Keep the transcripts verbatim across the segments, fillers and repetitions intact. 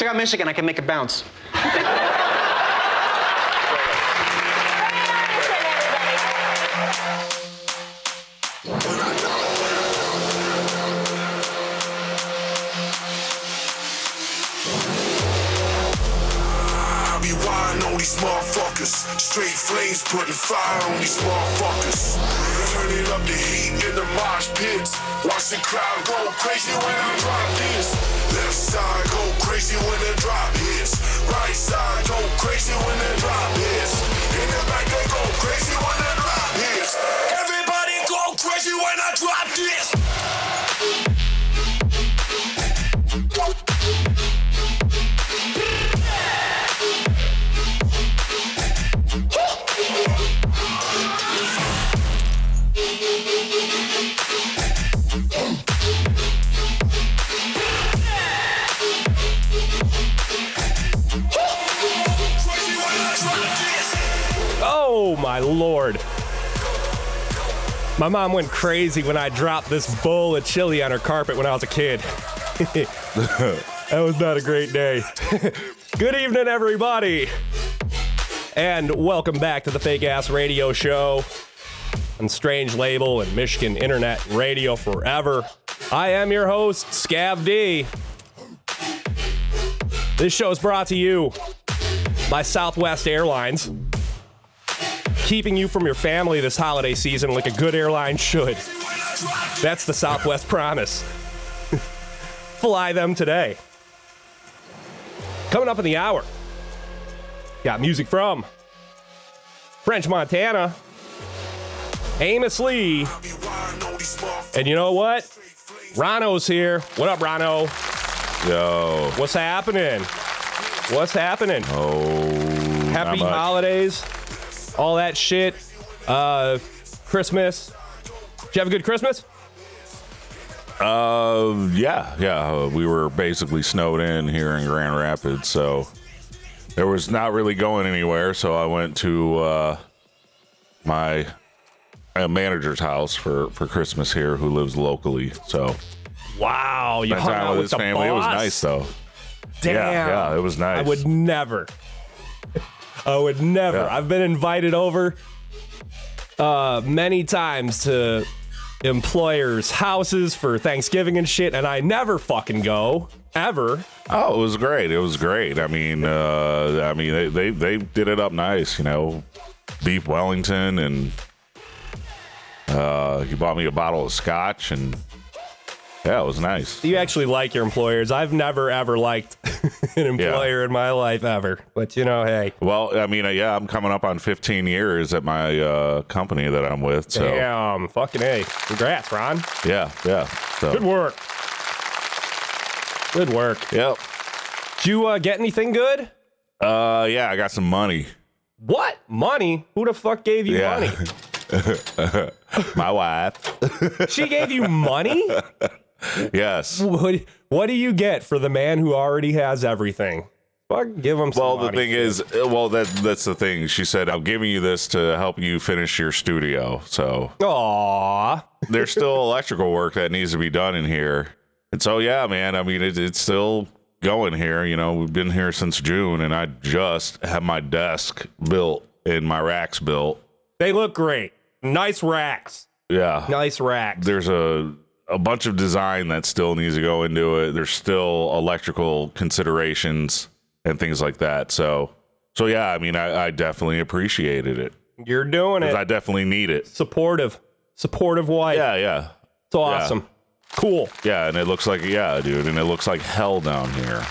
Check out Michigan, I can make it bounce. Motherfuckers, straight flames putting fire on these motherfuckers. Turning up the heat in the mosh pits. Watch the crowd go crazy when I drop this. Left side go crazy when the drop hits. Right side go crazy when the drop hits. In the back they go crazy when the drop hits. Everybody go crazy when I drop this. Oh my lord. My mom went crazy when I dropped this bowl of chili on her carpet when I was a kid. That was not a great day. Good evening, everybody. And welcome back to the Fake Ass Radio Show on Strange Label and Michigan Internet Radio Forever. I am your host, Scav D. This show is brought to you by Southwest Airlines, keeping you from your family this holiday season like a good airline should. That's the Southwest promise. Fly them today. Coming up in the hour, got music from French Montana, Amos Lee, and you know what? Rhino's here. What up, Rhino? Yo. What's happening? What's happening? Oh, happy holidays. All that shit. Uh, Christmas. Did you have a good Christmas? Uh, yeah, yeah. We were basically snowed in here in Grand Rapids, so there was not really going anywhere. So I went to uh, my uh, manager's house for, for Christmas here, who lives locally. So wow, you hung out with his family. It was nice, though. Damn, yeah, yeah, it was nice. I would never. I would never. Yeah. I've been invited over uh, many times to employers' houses for Thanksgiving and shit, and I never fucking go, ever. Oh, it was great. It was great. I mean, uh, I mean, they, they, they did it up nice, you know, beef Wellington, and uh, he bought me a bottle of scotch, and yeah, it was nice. You actually like your employers. I've never, ever liked an employer yeah. in my life ever. But, you know, hey. Well, I mean, yeah, I'm coming up on fifteen years at my uh, company that I'm with. So. Damn, fucking A. Congrats, Ron. Yeah, yeah. So. Good work. Good work. Yep. Did you uh, get anything good? Uh, yeah, I got some money. What? Money? Who the fuck gave you yeah. money? My wife. She gave you money? Yes. What, what do you get for the man who already has everything? Fuck, give him some. Well, the thing is, well, that that's the thing. She said, I'm giving you this to help you finish your studio. So, aww. There's still electrical work that needs to be done in here. And so, yeah, man, I mean, it, it's still going here. You know, we've been here since June, and I just have my desk built and my racks built. They look great. Nice racks. Yeah. Nice racks. There's a... a bunch of design that still needs to go into it. There's still electrical considerations and things like that. So, so yeah, I mean, I, I definitely appreciated it. You're doing it. I definitely need it. Supportive, supportive wife. Yeah. Yeah. It's awesome. Yeah. Cool. Yeah. And it looks like, yeah, dude. And it looks like hell down here.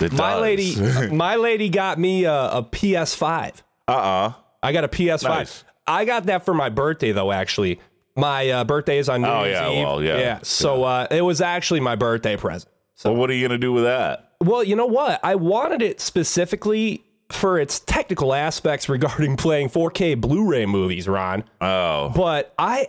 It my does. lady, my lady got me a, a P S five. Uh-uh. I got a P S five. Nice. I got that for my birthday though, actually. My uh, birthday is on New oh, Year's yeah, Eve. Well, yeah, yeah. So yeah. Uh, it was actually my birthday present. So well, what are you going to do with that? Well, you know what? I wanted it specifically for its technical aspects regarding playing four K Blu-ray movies, Ron. Oh. But I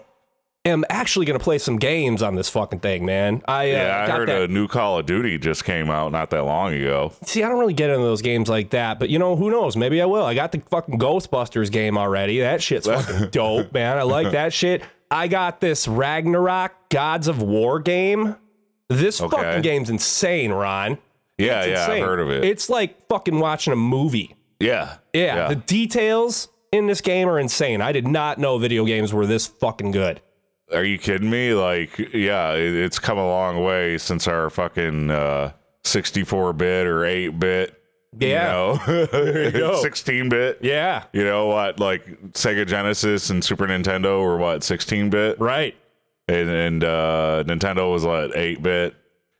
am actually going to play some games on this fucking thing, man. I, yeah, uh, I got heard that. A new Call of Duty just came out not that long ago. See, I don't really get into those games like that, but you know, who knows? Maybe I will. I got the fucking Ghostbusters game already. That shit's fucking dope, man. I like that shit. I got this Ragnarok Gods of War game. This okay. fucking game's insane, Ron. Yeah, it's yeah, insane. I've heard of it. It's like fucking watching a movie. Yeah, yeah. Yeah. The details in this game are insane. I did not know video games were this fucking good. Are you kidding me? Like, yeah, it's come a long way since our fucking uh, sixty-four bit or eight bit. Yeah. You know, sixteen bit. Yeah. You know what? Like Sega Genesis and Super Nintendo were what, sixteen bit? Right. And, and uh, Nintendo was what, eight bit?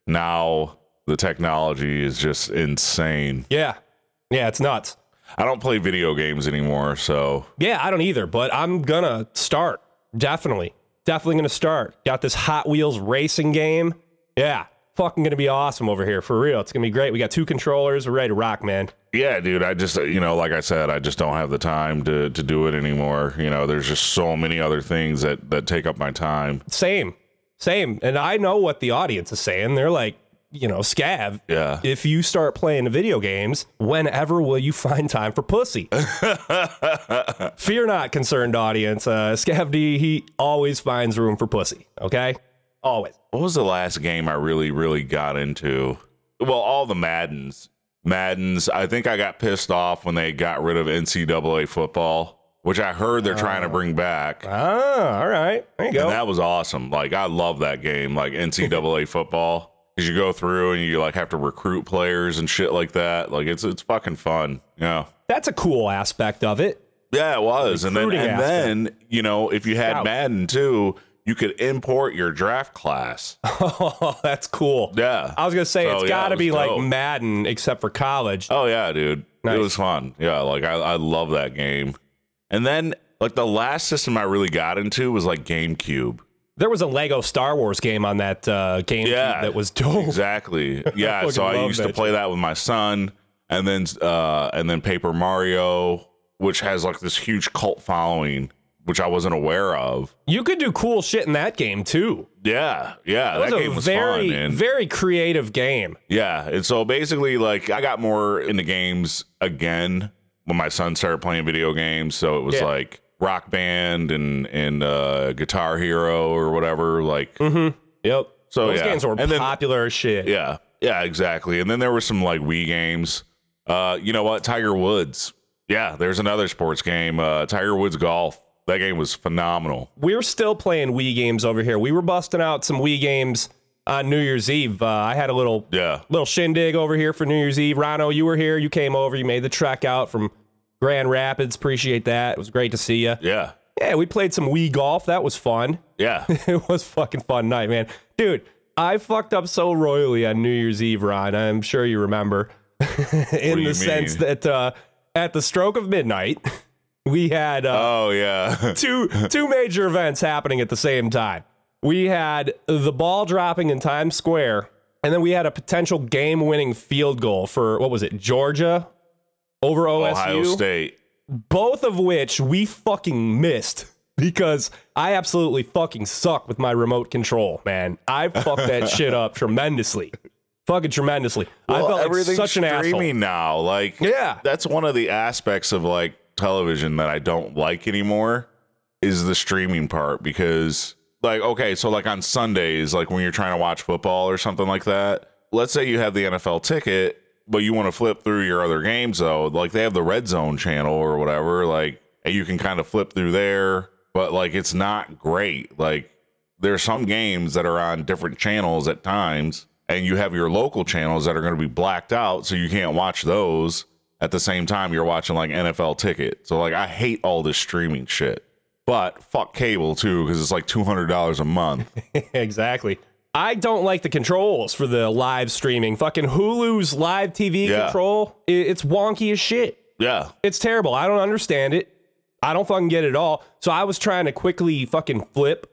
Now the technology is just insane. Yeah. Yeah, it's nuts. I don't play video games anymore, so. Yeah, I don't either, but I'm going to start. Definitely. Definitely going to start. Got this Hot Wheels racing game. Yeah. Fucking going to be awesome over here. For real. It's going to be great. We got two controllers. We're ready to rock, man. Yeah, dude. I just, you know, like I said, I just don't have the time to, to do it anymore. You know, there's just so many other things that, that take up my time. Same. Same. And I know what the audience is saying. They're like, you know, Scav, yeah. If you start playing video games, whenever will you find time for pussy? Fear not, concerned audience. Uh, Scav D, he always finds room for pussy, okay? Always. What was the last game I really, really got into? Well, all the Maddens. Maddens, I think I got pissed off when they got rid of N C double A football, which I heard they're oh. trying to bring back. Ah, all right. There you go. And that was awesome. Like, I love that game, like N C double A football. Because you go through and you like have to recruit players and shit like that. Like it's it's fucking fun. Yeah. That's a cool aspect of it. Yeah, it was. And then and then, you know, if you had Madden too, you could import your draft class. Oh, that's cool. Yeah. I was gonna say it's gotta be like Madden except for college. Oh yeah, dude. It was fun. Yeah, like I, I love that game. And then like the last system I really got into was like GameCube. There was a Lego Star Wars game on that uh, game yeah, that was dope. Exactly. Yeah, I so I used to play shit. that with my son, and then uh, and then Paper Mario, which has like this huge cult following, which I wasn't aware of. You could do cool shit in that game too. Yeah, yeah, that, that was game a was very, fun, man. Very creative game. Yeah, and so basically, like, I got more into games again when my son started playing video games. So it was yeah. like. Rock Band and and uh Guitar Hero or whatever, like mm-hmm. yep so those yeah. games were and popular then, as shit yeah yeah exactly. And then there were some like Wii games, uh you know what Tiger Woods, yeah there's another sports game, uh Tiger Woods Golf. That game was phenomenal. We're still playing Wii games over here. We were busting out some Wii games on New Year's Eve. uh, I had a little yeah little shindig over here for New Year's Eve. Rhino, you were here, you came over, you made the trek out from Grand Rapids, appreciate that. It was great to see you. Yeah. Yeah, we played some Wii golf. That was fun. Yeah. It was fucking fun night, man. Dude, I fucked up so royally on New Year's Eve, Ron. I'm sure you remember. In what do you the mean? Sense that uh, at the stroke of midnight, we had uh, oh, yeah. two two major events happening at the same time. We had the ball dropping in Times Square, and then we had a potential game-winning field goal for, what was it, Georgia? Over O S U, Ohio State, both of which we fucking missed because I absolutely fucking suck with my remote control, man. I fucked that shit up tremendously, fucking tremendously. Well, I felt like such an asshole. Everything's streaming now, like yeah, that's one of the aspects of like television that I don't like anymore is the streaming part because like okay, so like on Sundays, like when you're trying to watch football or something like that, let's say you have the N F L ticket. But you want to flip through your other games, though. Like, they have the Red Zone channel or whatever. Like, and you can kind of flip through there. But, like, it's not great. Like, there's some games that are on different channels at times. And you have your local channels that are going to be blacked out. So you can't watch those at the same time you're watching, like, N F L Ticket. So, like, I hate all this streaming shit. But fuck cable, too, because it's, like, two hundred dollars a month. Exactly. I don't like the controls for the live streaming. Fucking Hulu's live T V yeah. control. It's wonky as shit. Yeah. It's terrible. I don't understand it. I don't fucking get it at all. So I was trying to quickly fucking flip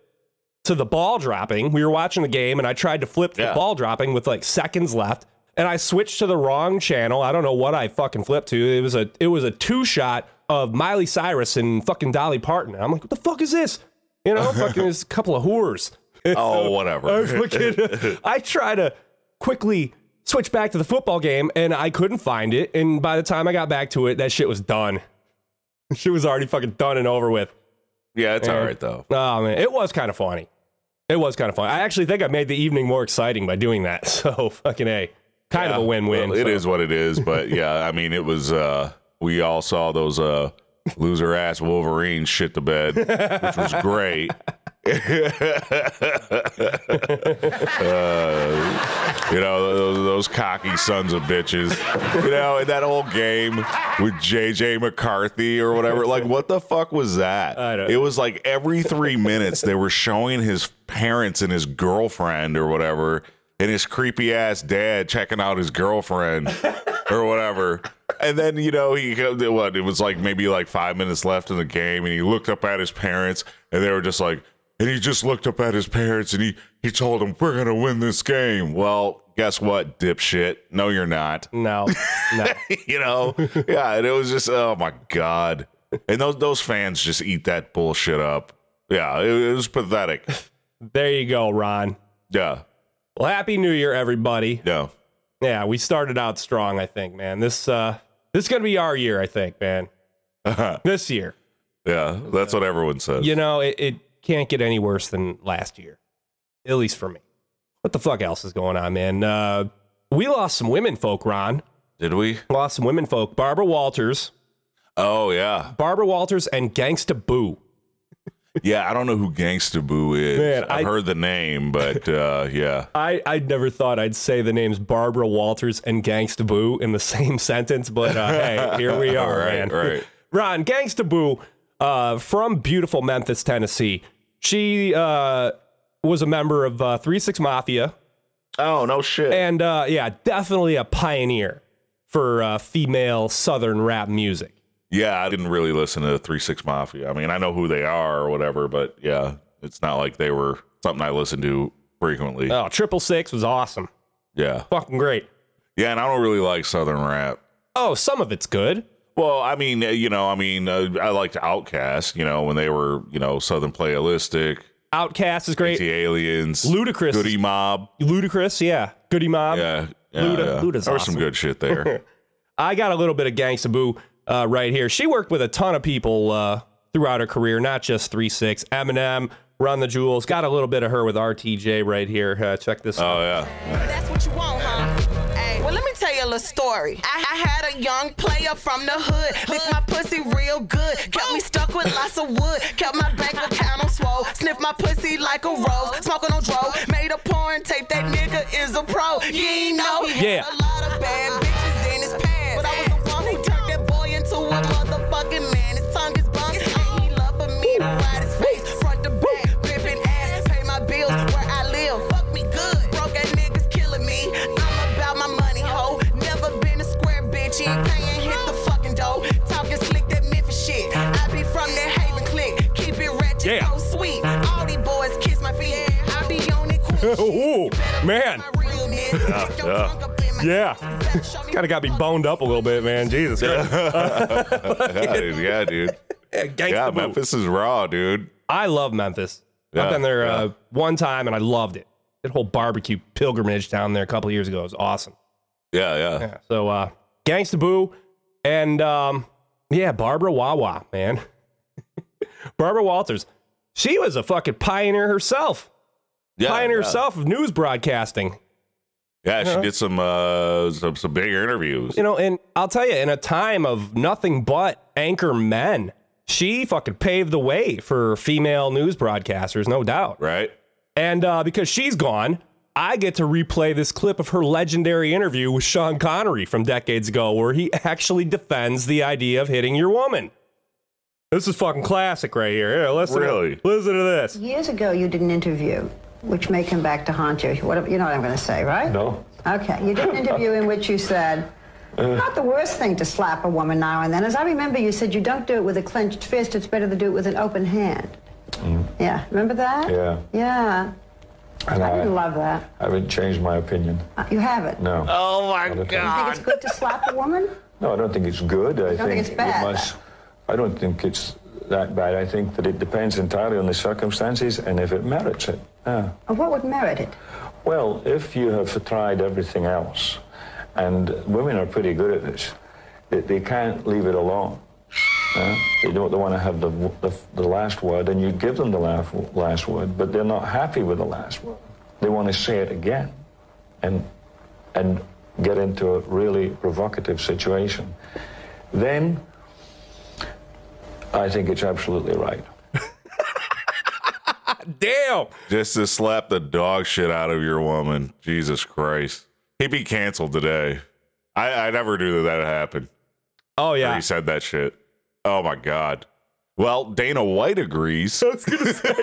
to the ball dropping. We were watching the game and I tried to flip to yeah. the ball dropping with like seconds left. And I switched to the wrong channel. I don't know what I fucking flipped to. It was a it was a two shot of Miley Cyrus and fucking Dolly Parton. I'm like, what the fuck is this? You know, fucking it's a couple of whores. Oh, whatever. I, looking, I try to quickly switch back to the football game, and I couldn't find it. And by the time I got back to it, that shit was done. Shit was already fucking done and over with. Yeah, it's and, all right, though. Oh, man. It was kind of funny. It was kind of fun. I actually think I made the evening more exciting by doing that. So fucking A. Kind yeah, of a win-win. Well, it so. is what it is. But yeah, I mean, it was, uh, we all saw those uh, loser ass Wolverines shit the bed, which was great. uh, you know, those, those cocky sons of bitches, you know, in that old game with J J McCarthy or whatever. Like, what the fuck was that? I don't know. It was like every three minutes they were showing his parents and his girlfriend or whatever, and his creepy ass dad checking out his girlfriend or whatever. And then, you know, he what it was like maybe like five minutes left in the game, and he looked up at his parents, and they were just like, and he just looked up at his parents, and he, he told them, we're going to win this game. Well, guess what, dipshit? No, you're not. No. no. You know? Yeah, and it was just, oh, my God. And those those fans just eat that bullshit up. Yeah, it, it was pathetic. There you go, Ron. Yeah. Well, Happy New Year, everybody. Yeah. Yeah, we started out strong, I think, man. This, uh, this is going to be our year, I think, man. This year. Yeah, that's what everyone says. You know, it... it can't get any worse than last year, at least for me. What the fuck else is going on, man? Uh, we lost some women folk, Ron. Did we? Lost some women folk. Barbara Walters. Oh, yeah. Barbara Walters and Gangsta Boo. Yeah, I don't know who Gangsta Boo is. Man, I've I, heard the name, but uh, yeah. I, I never thought I'd say the names Barbara Walters and Gangsta Boo in the same sentence, but uh, hey, here we are, right, man. Right. Ron, Gangsta Boo uh, from beautiful Memphis, Tennessee. She uh, was a member of uh, Three Six Mafia. Oh, no shit. And uh, yeah, definitely a pioneer for uh, female Southern rap music. Yeah, I didn't really listen to Three Six Mafia. I mean, I know who they are or whatever, but yeah, it's not like they were something I listened to frequently. Oh, Triple Six was awesome. Yeah. Fucking great. Yeah, and I don't really like Southern rap. Oh, some of it's good. Well, I mean, you know, I mean, uh, I liked Outkast, you know, when they were, you know, Southern Playalistic. Outkast is great. Anti-Aliens. Ludacris. Goodie Mob. Ludacris, yeah. Goodie Mob. Yeah. yeah, Luda, yeah. Luda's there awesome. There was some good shit there. I got a little bit of Gangsta Boo uh, right here. She worked with a ton of people uh, throughout her career, not just three six. Eminem, Run the Jewels. Got a little bit of her with R T J right here. Uh, check this out. Oh, yeah. That's what you want, huh? Well, let me tell you a little story. I, I had a young player from the hood. Licked my pussy real good. Kept me stuck with lots of wood. Kept my bank account on swole. Sniffed my pussy like a rose. Smoking on drove. Made a porn tape. That nigga is a pro. You ain't know. He yeah. had a lot of bad bitches in his past. But I was the one who turned that boy into a motherfucking man. His tongue is bummed. And he loved for me to ride his face. Front to back. Ripping ass. Pay my bills where I live. Fuck me good. Broke that nigga's killing me. She ain't paying, hit the fucking door. Talking slick, that Memphis shit. I be from that Haven clique. Keep it ratchet, yeah. So sweet. All these boys kiss my feet. I be on it quick. Ooh, man. Yeah. yeah. Kind of got me boned up a little bit, man. Jesus Christ. yeah, dude. Yeah, dude. yeah, Memphis is raw, dude. I love Memphis. Yeah, I've been there yeah. uh, one time, and I loved it. That whole barbecue pilgrimage down there a couple years ago was awesome. Yeah, yeah. yeah so, uh... Gangsta Boo and, um, yeah, Barbara Wawa, man. Barbara Walters. She was a fucking pioneer herself. Yeah, pioneer yeah. herself of news broadcasting. Yeah, you she know? did some, uh, some some big interviews. You know, and I'll tell you, in a time of nothing but anchor men, she fucking paved the way for female news broadcasters, no doubt. Right. And uh, because she's gone... I get to replay this clip of her legendary interview with Sean Connery from decades ago, where he actually defends the idea of hitting your woman. This is fucking classic right here. Here, listen, really? to, listen to this. Years ago, you did an interview, which may come back to haunt you. What, you know what I'm going to say, right? No. Okay. You did an interview in which you said, not the worst thing to slap a woman now and then. As I remember, you said you don't do it with a clenched fist. It's better to do it with an open hand. Mm. Yeah. Remember that? Yeah. Yeah. And I didn't love that. I haven't changed my opinion. Uh, you haven't? No. Oh, my God. Do you think it's good to slap a woman? No, I don't think it's good. I don't think, think it's bad. It must, I don't think it's that bad. I think that it depends entirely on the circumstances and if it merits it. Yeah. And what would merit it? Well, if you have tried everything else, and women are pretty good at this, that they can't leave it alone. Uh, they don't want to have the, the the last word, and you give them the last, last word, but they're not happy with the last word. They want to say it again, and and get into a really provocative situation. Then I think it's absolutely right. Damn! Just to slap the dog shit out of your woman. Jesus Christ. He'd be canceled today. I, I never knew that that happened. Oh, yeah. He said that shit. Oh, my God. Well, Dana White agrees. I was going to say.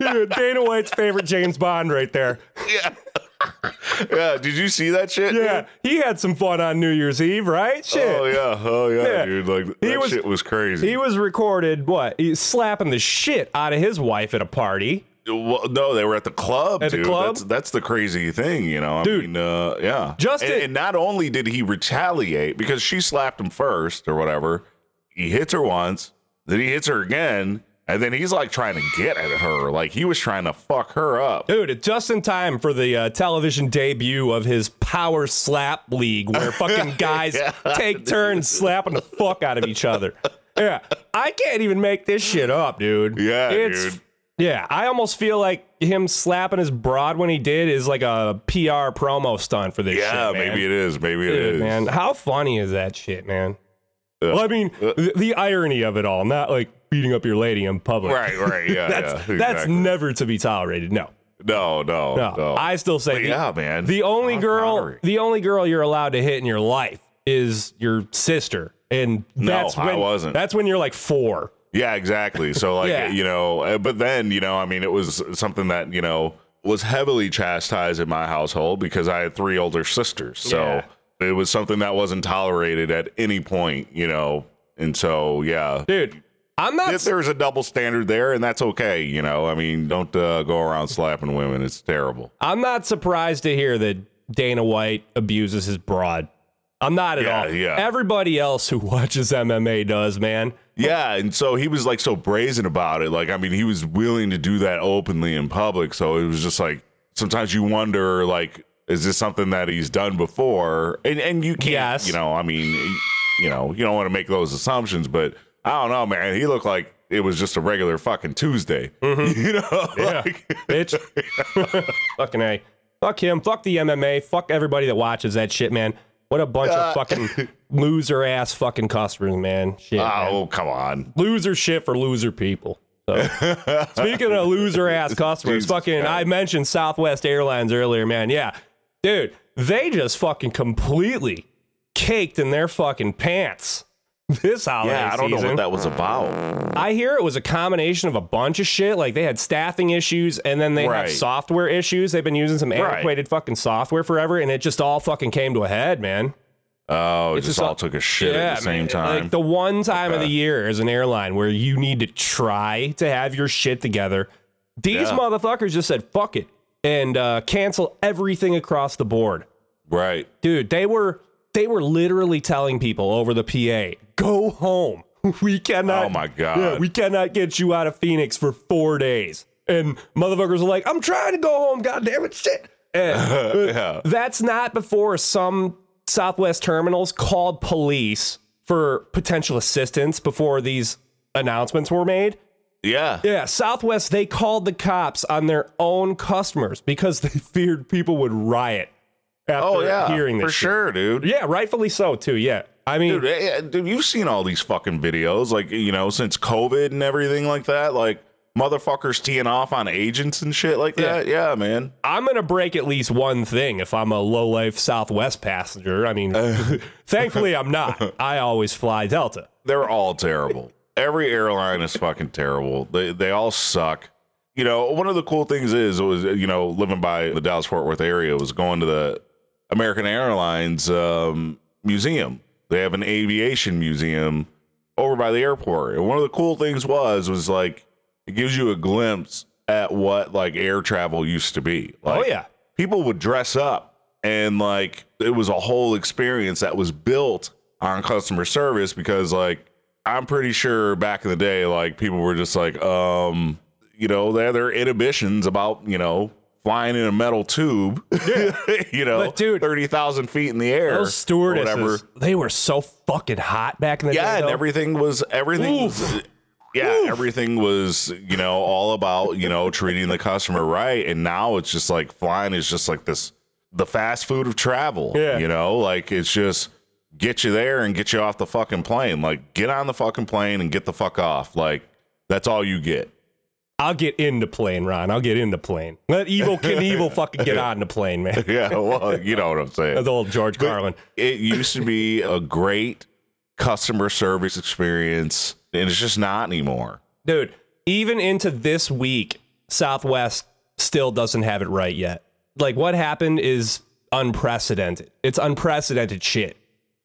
Dude, Dana White's favorite James Bond right there. Yeah. Yeah, did you see that shit? Yeah, dude? He had some fun on New Year's Eve, right? Shit. Oh, yeah. Oh, yeah, yeah. Dude. Like, that he was, shit was crazy. He was recorded, what? He was slapping the shit out of his wife at a party. Well, no, they were at the club, at dude. The club? That's, that's the crazy thing, you know? I dude, mean, uh, yeah. Justin. And, and not only did he retaliate, because she slapped him first or whatever, he hits her once, then he hits her again. And then he's like trying to get at her, like he was trying to fuck her up. Dude, it's just in time for the uh, television debut of his Power Slap League, where fucking guys yeah, take turns slapping the fuck out of each other. Yeah, I can't even make this shit up, dude. Yeah, it's, dude. Yeah, I almost feel like him slapping his broad when he did is like a P R promo stunt for this yeah, shit, man. Yeah, maybe it is. Maybe it dude, is. Man, how funny is that shit, man? Uh, well, I mean, uh, the, the irony of it all, not like beating up your lady in public. Right, right, yeah. That's yeah, exactly. That's never to be tolerated. No. No, no, no. no. I still say the, yeah, man. The only I'm girl honoring. the only girl you're allowed to hit in your life is your sister. And that's no, when I wasn't. That's when you're like four. Yeah, exactly. So like yeah. you know, but then, you know, I mean, it was something that, you know, was heavily chastised in my household because I had three older sisters. So yeah. It was something that wasn't tolerated at any point, you know. And so, yeah. Dude, I'm not. There's a double standard there, and that's okay. You know, I mean, don't uh, go around slapping women. It's terrible. I'm not surprised to hear that Dana White abuses his broad. I'm not at yeah, all. Yeah. Everybody else who watches M M A does, man. Yeah, and so he was like so brazen about it. Like, I mean, he was willing to do that openly in public. So it was just like sometimes you wonder, like, is this something that he's done before? And and you can't, yes. you know, I mean, you know, you don't want to make those assumptions, but. I don't know, man. He looked like it was just a regular fucking Tuesday. Mm-hmm. You know? Yeah. Like, bitch. Fucking A. Fuck him. Fuck the M M A. Fuck everybody that watches that shit, man. What a bunch uh, of fucking loser ass fucking customers, man. Shit. Oh, man. Come on. Loser shit for loser people. So, speaking of loser ass customers, Jesus fucking, God. I mentioned Southwest Airlines earlier, man. Yeah. Dude, they just fucking completely caked in their fucking pants. This holiday yeah, I don't season. know what that was about. I hear it was a combination of a bunch of shit. Like, they had staffing issues, and then they right. have software issues. They've been using some antiquated right. fucking software forever, and it just all fucking came to a head, man. Oh, it, it just, just all took a shit yeah, at the same man, time. Like, the one time okay. of the year as an airline where you need to try to have your shit together. These yeah. motherfuckers just said, fuck it, and uh, cancel everything across the board. Right. Dude, they were... They were literally telling people over the P A, go home. We cannot. Oh, my God. Yeah, we cannot get you out of Phoenix for four days. And motherfuckers are like, I'm trying to go home. God damn it. Shit. And yeah. That's not before some Southwest terminals called police for potential assistance before these announcements were made. Yeah. Yeah. Southwest, they called the cops on their own customers because they feared people would riot. After oh yeah, hearing this for shit. Sure, dude. Yeah, rightfully so too. Yeah, I mean, dude, dude, you've seen all these fucking videos, like you know, since COVID and everything like that, like motherfuckers teeing off on agents and shit like that. Yeah, yeah man. I'm gonna break at least one thing if I'm a low life Southwest passenger. I mean, thankfully I'm not. I always fly Delta. They're all terrible. Every airline is fucking terrible. They they all suck. You know, one of the cool things is it was you know living by the Dallas Fort Worth area was going to the American Airlines um, museum. They have an aviation museum over by the airport. And one of the cool things was, was like, it gives you a glimpse at what like air travel used to be. Like, oh yeah. People would dress up and like, it was a whole experience that was built on customer service because like, I'm pretty sure back in the day, like people were just like, um, you know, they had their inhibitions about, you know, flying in a metal tube, yeah. you know, dude, thirty thousand feet in the air. Those stewardesses, they were so fucking hot back in the yeah, day. Yeah, and though. everything was, everything was, yeah, Oof. everything was, you know, all about, you know, treating the customer right. And now it's just like flying is just like this, the fast food of travel, yeah. you know, like it's just get you there and get you off the fucking plane. Like get on the fucking plane and get the fuck off. Like that's all you get. I'll get into plane, Ron. I'll get into plane. Let Evil Knievel fucking get on the plane, man. Yeah, well, you know what I'm saying. That's old George Carlin. It used to be a great customer service experience, and it's just not anymore. Dude, even into this week, Southwest still doesn't have it right yet. Like, what happened is unprecedented. It's unprecedented shit.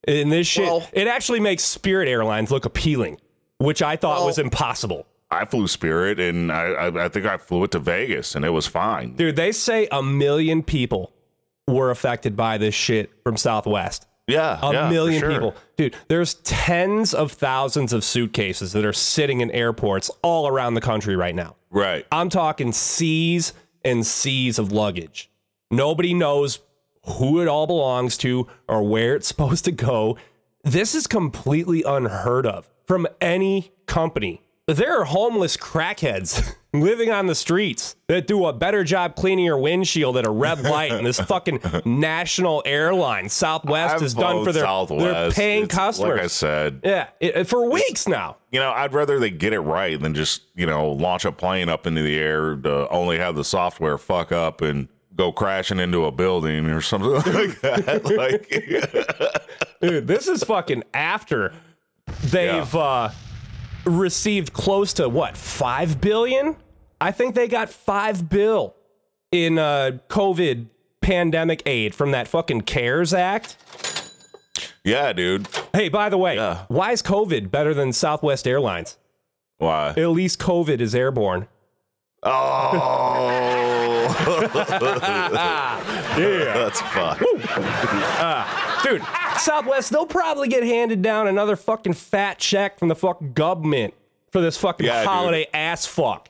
And this shit, well, it actually makes Spirit Airlines look appealing, which I thought well, was impossible. I flew Spirit, and I, I, I think I flew it to Vegas, and it was fine. Dude, they say a million people were affected by this shit from Southwest. Yeah, a yeah, million sure. people. Dude, there's tens of thousands of suitcases that are sitting in airports all around the country right now. Right. I'm talking seas and seas of luggage. Nobody knows who it all belongs to or where it's supposed to go. This is completely unheard of from any company. There are homeless crackheads living on the streets that do a better job cleaning your windshield at a red light. And this fucking national airline, Southwest, I've has done for their, their paying it's, customers. Like I said. Yeah, it, it, for weeks now. You know, I'd rather they get it right than just, you know, launch a plane up into the air to only have the software fuck up and go crashing into a building or something like that. Like, dude, this is fucking after they've... Yeah. uh received close to what five billion. I think they got five bill in uh COVID pandemic aid from that fucking CARES Act. Yeah, dude. Hey, by the way, yeah. why is COVID better than Southwest Airlines? Why? At least COVID is airborne. Oh. Yeah, that's fucked. Uh, dude, Southwest, they'll probably get handed down another fucking fat check from the fucking government for this fucking yeah, holiday dude. ass fuck.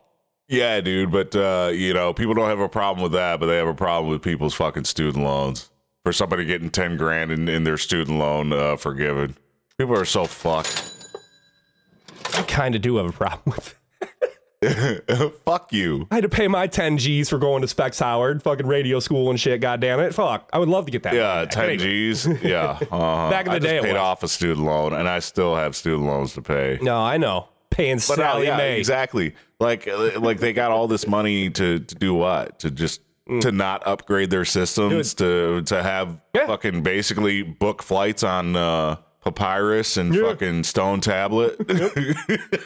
Yeah, dude, but, uh, you know, people don't have a problem with that, but they have a problem with people's fucking student loans. For somebody getting ten grand in, in their student loan uh, forgiven. People are so fucked. I kind of do have a problem with it. Fuck you. I had to pay my ten G's for going to Specs Howard fucking radio school and shit, goddamn it. Fuck, I would love to get that. Yeah, ten G's. Yeah, uh-huh. Back in the I day just paid off a student loan, and I still have student loans to pay. No, I know. Paying but Sally no, yeah, Mae. Exactly. Like like they got all this money to, to do what? To just mm. to not upgrade their systems, to to have yeah. fucking basically book flights on uh papyrus and yeah. fucking stone tablet. Yep.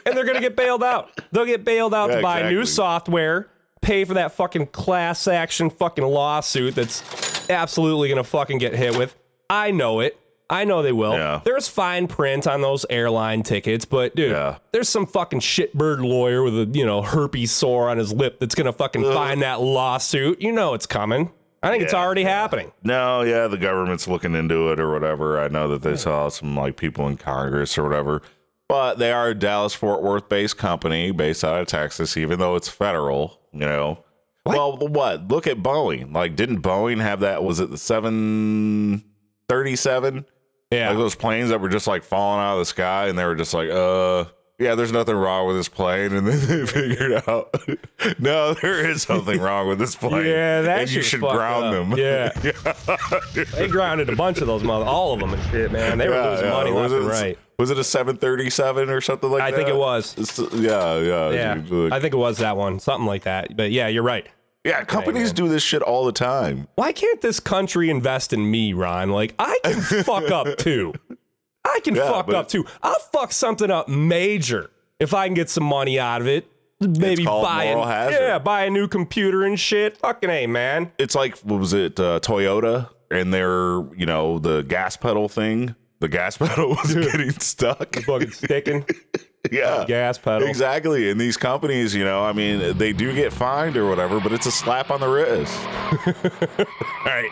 And they're gonna get bailed out. They'll get bailed out yeah, to buy exactly. new software, pay for that fucking class action fucking lawsuit that's absolutely gonna fucking get hit with. I know it. I know they will. Yeah. There's fine print on those airline tickets, but dude, yeah. there's some fucking shitbird lawyer with a, you know, herpes sore on his lip that's gonna fucking Ugh. find that lawsuit. You know it's coming. I think yeah, it's already yeah. happening. No, yeah, the government's looking into it or whatever. I know that they saw some like people in Congress or whatever, but they are a Dallas-Fort Worth-based company based out of Texas, even though it's federal. You know, what? well, what? Look at Boeing. Like, didn't Boeing have that? Was it the seven thirty-seven? Yeah, like those planes that were just like falling out of the sky, and they were just like, uh. yeah, there's nothing wrong with this plane. And then they figured out, no, there is something wrong with this plane. Yeah, that and you should ground up. them. Yeah. yeah. They grounded a bunch of those, mother- all of them and shit, man. They were yeah, losing yeah. money was left it, and right. Was it a seven thirty-seven or something like I that? I think it was. It's, yeah, yeah. yeah. Dude, like, I think it was that one, something like that. But yeah, you're right. Yeah, companies hey, do this shit all the time. Why can't this country invest in me, Ron? Like, I can fuck up too. I can yeah, fuck up too. I'll fuck something up major if I can get some money out of it. Maybe buy a, yeah, buy a new computer and shit. Fucking A, man. It's like, what was it? Uh, Toyota and their, you know, the gas pedal thing. The gas pedal was getting stuck. Fucking sticking. Yeah. Gas pedal. Exactly. And these companies, you know, I mean, they do get fined or whatever, but it's a slap on the wrist. All right.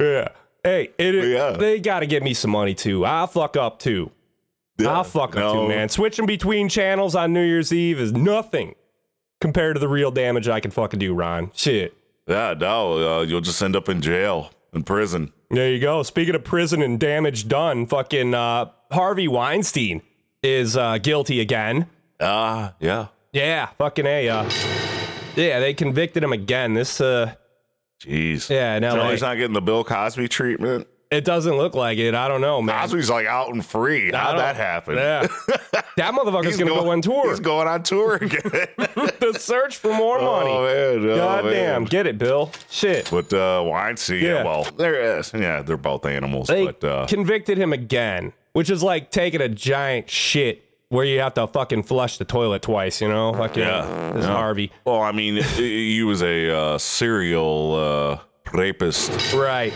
Yeah. Hey, it is, yeah. they got to give me some money, too. I'll fuck up, too. Yeah, I'll fuck them no. too, man. Switching between channels on New Year's Eve is nothing compared to the real damage I can fucking do, Ron. Shit. Yeah, no, uh, you'll just end up in jail, in prison. There you go. Speaking of prison and damage done, fucking uh, Harvey Weinstein is uh, guilty again. Ah, uh, yeah. Yeah, fucking A. Uh, yeah, they convicted him again. This, uh... Jeez. Yeah, in L A. So he's not getting the Bill Cosby treatment? It doesn't look like it. I don't know, man. Cosby's like out and free. How'd that happen? Yeah. That motherfucker's gonna going to go on tour. He's going on tour again. The search for more money. Oh, man. Oh, goddamn. Get it, Bill. Shit. But uh, Weinstein, yeah. well, they're, yeah, they're both animals. They but, uh, convicted him again, which is like taking a giant shit where you have to fucking flush the toilet twice, you know? Fucking yeah. This yeah. Harvey. Well, I mean, he was a uh, serial uh, rapist. Right.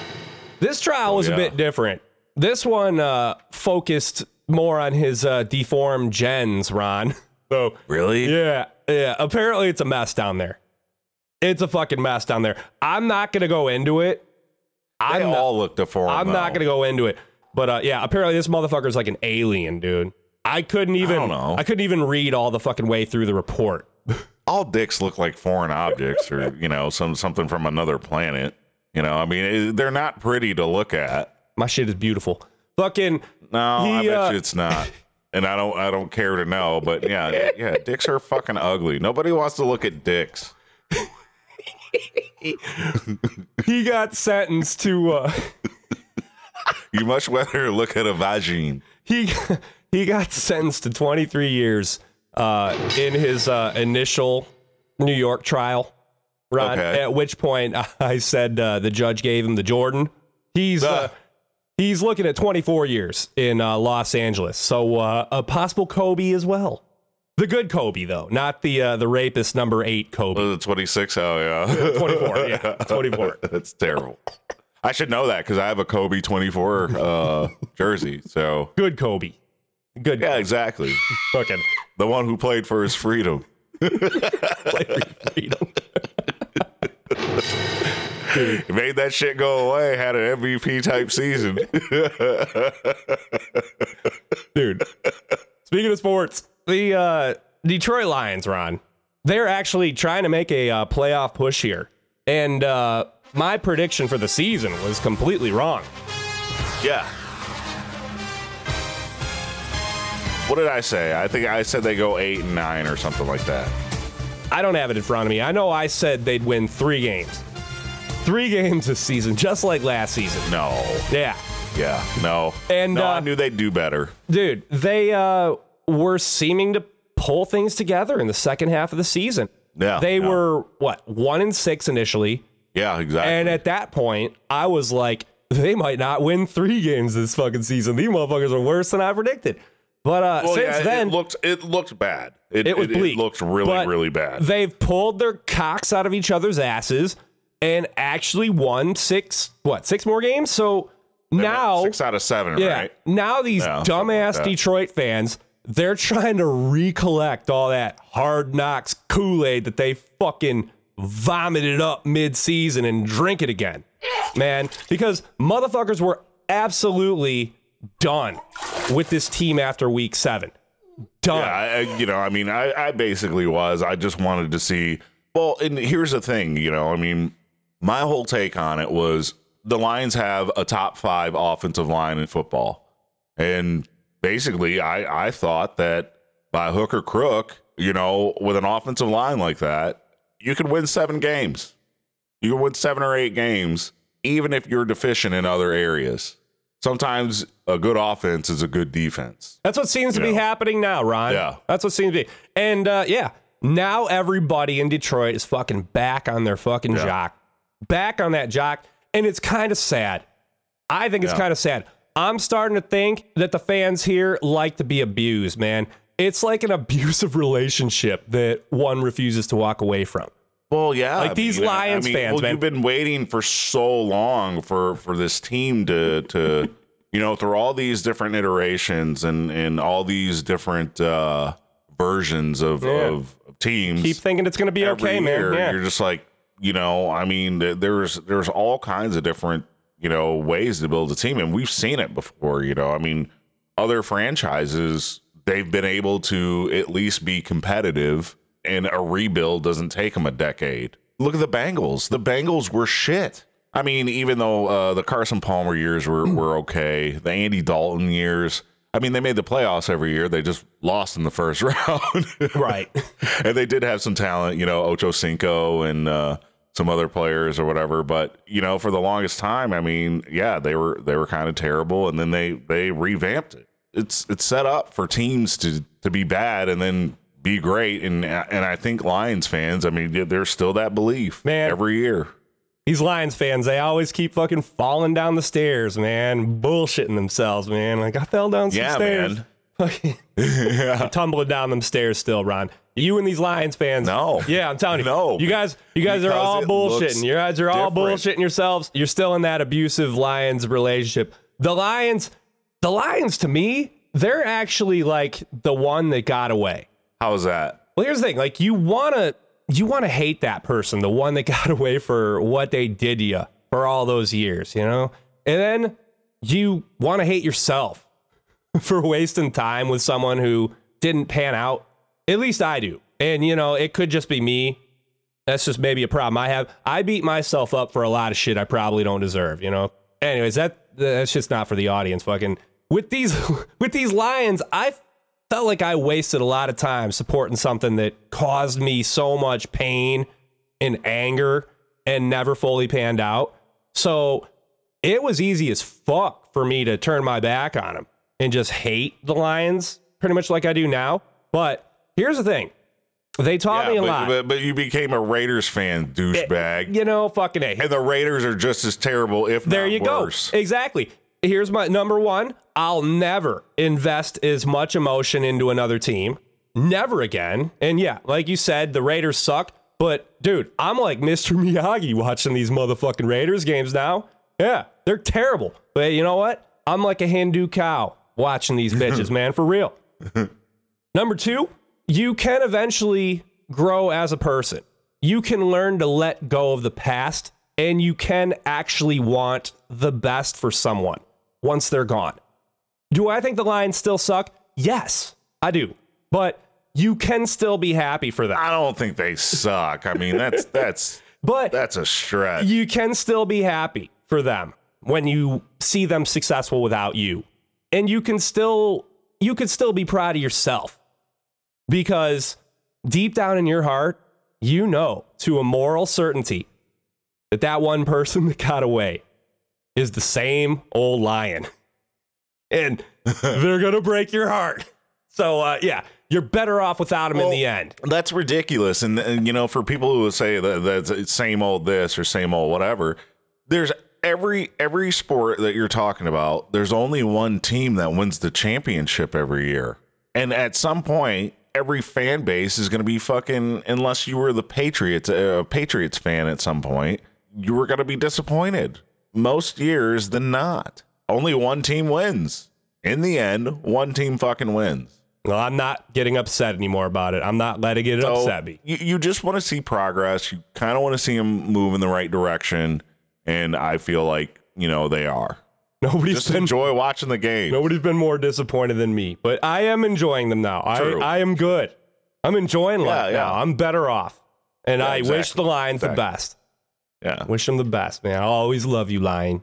This trial was oh, yeah. a bit different. This one uh, focused more on his uh, deformed gens, Ron. So really? Yeah, yeah. Apparently, it's a mess down there. It's a fucking mess down there. I'm not gonna go into it. They I'm all not, look deformed. I'm though. not gonna go into it. But uh, yeah, apparently this motherfucker's like an alien, dude. I couldn't even. I don't know. I couldn't even read all the fucking way through the report. All dicks look like foreign objects, or you know, some something from another planet. You know, I mean, they're not pretty to look at. My shit is beautiful. Fucking. No, he, I bet uh, you it's not. And I don't I don't care to know. But yeah, yeah, dicks are fucking ugly. Nobody wants to look at dicks. He got sentenced to. Uh, you much rather look at a vagine. He he got sentenced to twenty-three years uh, in his uh, initial New York trial. Ron, okay. At which point I said uh, the judge gave him the Jordan. He's uh, uh, he's looking at twenty-four years in uh, Los Angeles. So uh, a possible Kobe as well. The good Kobe, though, not the uh, the rapist number eight Kobe. Oh, the twenty-six. Oh, yeah. twenty-four. Yeah. twenty-four. That's terrible. I should know that because I have a Kobe twenty-four uh, jersey. So good Kobe. Good. Yeah, Kobe. Exactly. Fucking the one who played for his freedom. Played for freedom. Made that shit go away. Had an M V P type season. Dude, speaking of sports, the uh, Detroit Lions, Ron, they're actually trying to make a uh, playoff push here. And uh, my prediction for the season was completely wrong. Yeah. What did I say? I think I said they go eight and nine or something like that. I don't have it in front of me. I know I said they'd win three games. Three games this season, just like last season. No. Yeah. Yeah, no. And no, uh, I knew they'd do better. Dude, they uh, were seeming to pull things together in the second half of the season. Yeah. They yeah. were, what, one and six initially. Yeah, exactly. And at that point, I was like, they might not win three games this fucking season. These motherfuckers are worse than I predicted. But uh, well, since yeah, then, it looked it looked bad. It, it was bleak. It looked really, but really bad. They've pulled their cocks out of each other's asses and actually won six, what, six more games? So they now six out of seven, yeah, right? Now these no, dumbass like Detroit fans, they're trying to recollect all that Hard Knocks Kool-Aid that they fucking vomited up mid-season and drink it again, man. Because motherfuckers were absolutely done with this team after week seven. Done. Yeah, I, you know, I mean, I, I basically was. I just wanted to see. Well, and here's the thing, you know, I mean, my whole take on it was the Lions have a top five offensive line in football. And basically, I, I thought that by hook or crook, you know, with an offensive line like that, you could win seven games. You could win seven or eight games, even if you're deficient in other areas. Sometimes a good offense is a good defense. That's what seems to be happening now, Ron. Yeah. That's what seems to be. And, uh, yeah, now everybody in Detroit is fucking back on their fucking yeah. jock. Back on that jock. And it's kind of sad. I think it's yeah. kind of sad. I'm starting to think that the fans here like to be abused, man. It's like an abusive relationship that one refuses to walk away from. Well, yeah, like these I mean, Lions I mean, fans, well, man. You've been waiting for so long for, for this team to, to you know, through all these different iterations and, and all these different uh, versions of, yeah. of teams. Keep thinking it's going to be okay, year, man. Yeah. You're just like, you know, I mean, there's there's all kinds of different, you know, ways to build a team. And we've seen it before, you know, I mean, other franchises, they've been able to at least be competitive, and a rebuild doesn't take them a decade. Look at the Bengals. The Bengals were shit. I mean, even though uh, the Carson Palmer years were, were okay, the Andy Dalton years, I mean, they made the playoffs every year. They just lost in the first round. Right. And they did have some talent, you know, Ocho Cinco and uh, some other players or whatever. But, you know, for the longest time, I mean, yeah, they were they were kind of terrible. And then they they revamped it. It's it's set up for teams to to be bad and then be great. And, and I think Lions fans, I mean, there's still that belief, man, every year. These Lions fans, they always keep fucking falling down the stairs, man. Bullshitting themselves, man. Like, I fell down some yeah, stairs. Man. Fucking yeah. Tumbling down them stairs still, Ron. You and these Lions fans. No. Yeah, I'm telling you. No. You guys, you guys are all bullshitting. You guys are all different. bullshitting yourselves. You're still in that abusive Lions relationship. The Lions, the Lions to me, they're actually like the one that got away. How's that? Well, here's the thing. Like, you want to... You want to hate that person, the one that got away for what they did to you for all those years, you know? And then you want to hate yourself for wasting time with someone who didn't pan out. At least I do. And, you know, it could just be me. That's just maybe a problem I have. I beat myself up for a lot of shit I probably don't deserve, you know? Anyways, that that's just not for the audience. Fucking with these with these Lions, I felt like I wasted a lot of time supporting something that caused me so much pain and anger and never fully panned out. So it was easy as fuck for me to turn my back on them and just hate the Lions pretty much like I do now. But here's the thing. They taught yeah, me a but, lot. But, but you became a Raiders fan, douchebag. It, you know, fucking A. And the Raiders are just as terrible, if there not you worse. Go. Exactly. Here's my number one. I'll never invest as much emotion into another team. Never again. And yeah, like you said, the Raiders suck. But dude, I'm like Mister Miyagi watching these motherfucking Raiders games now. Yeah, they're terrible. But you know what? I'm like a Hindu cow watching these bitches, man, for real. Number two, you can eventually grow as a person. You can learn to let go of the past, and you can actually want the best for someone once they're gone. Do I think the Lions still suck? Yes, I do. But you can still be happy for them. I don't think they suck. I mean, that's that's but that's a stretch. You can still be happy for them when you see them successful without you. And you can still you could still be proud of yourself, because deep down in your heart, you know, to a moral certainty, that that one person that got away is the same old Lion. And they're going to break your heart. So, uh, yeah, you're better off without them well, in the end. That's ridiculous. And, and, you know, for people who say that that's same old this or same old whatever, there's every every sport that you're talking about, there's only one team that wins the championship every year. And at some point, every fan base is going to be fucking, unless you were the Patriots, a Patriots fan at some point, you were going to be disappointed. Most years than not. Only one team wins. In the end, one team fucking wins. Well, I'm not getting upset anymore about it. I'm not letting it so upset me. You, you just want to see progress. You kind of want to see them move in the right direction. And I feel like, you know, they are. Nobody's just been, enjoy watching the game. Nobody's been more disappointed than me. But I am enjoying them now. I, I am good. I'm enjoying yeah, life yeah. now. I'm better off. And yeah, I exactly. wish the Lions exactly. the best. Yeah. Wish them the best, man. I always love you, Lion.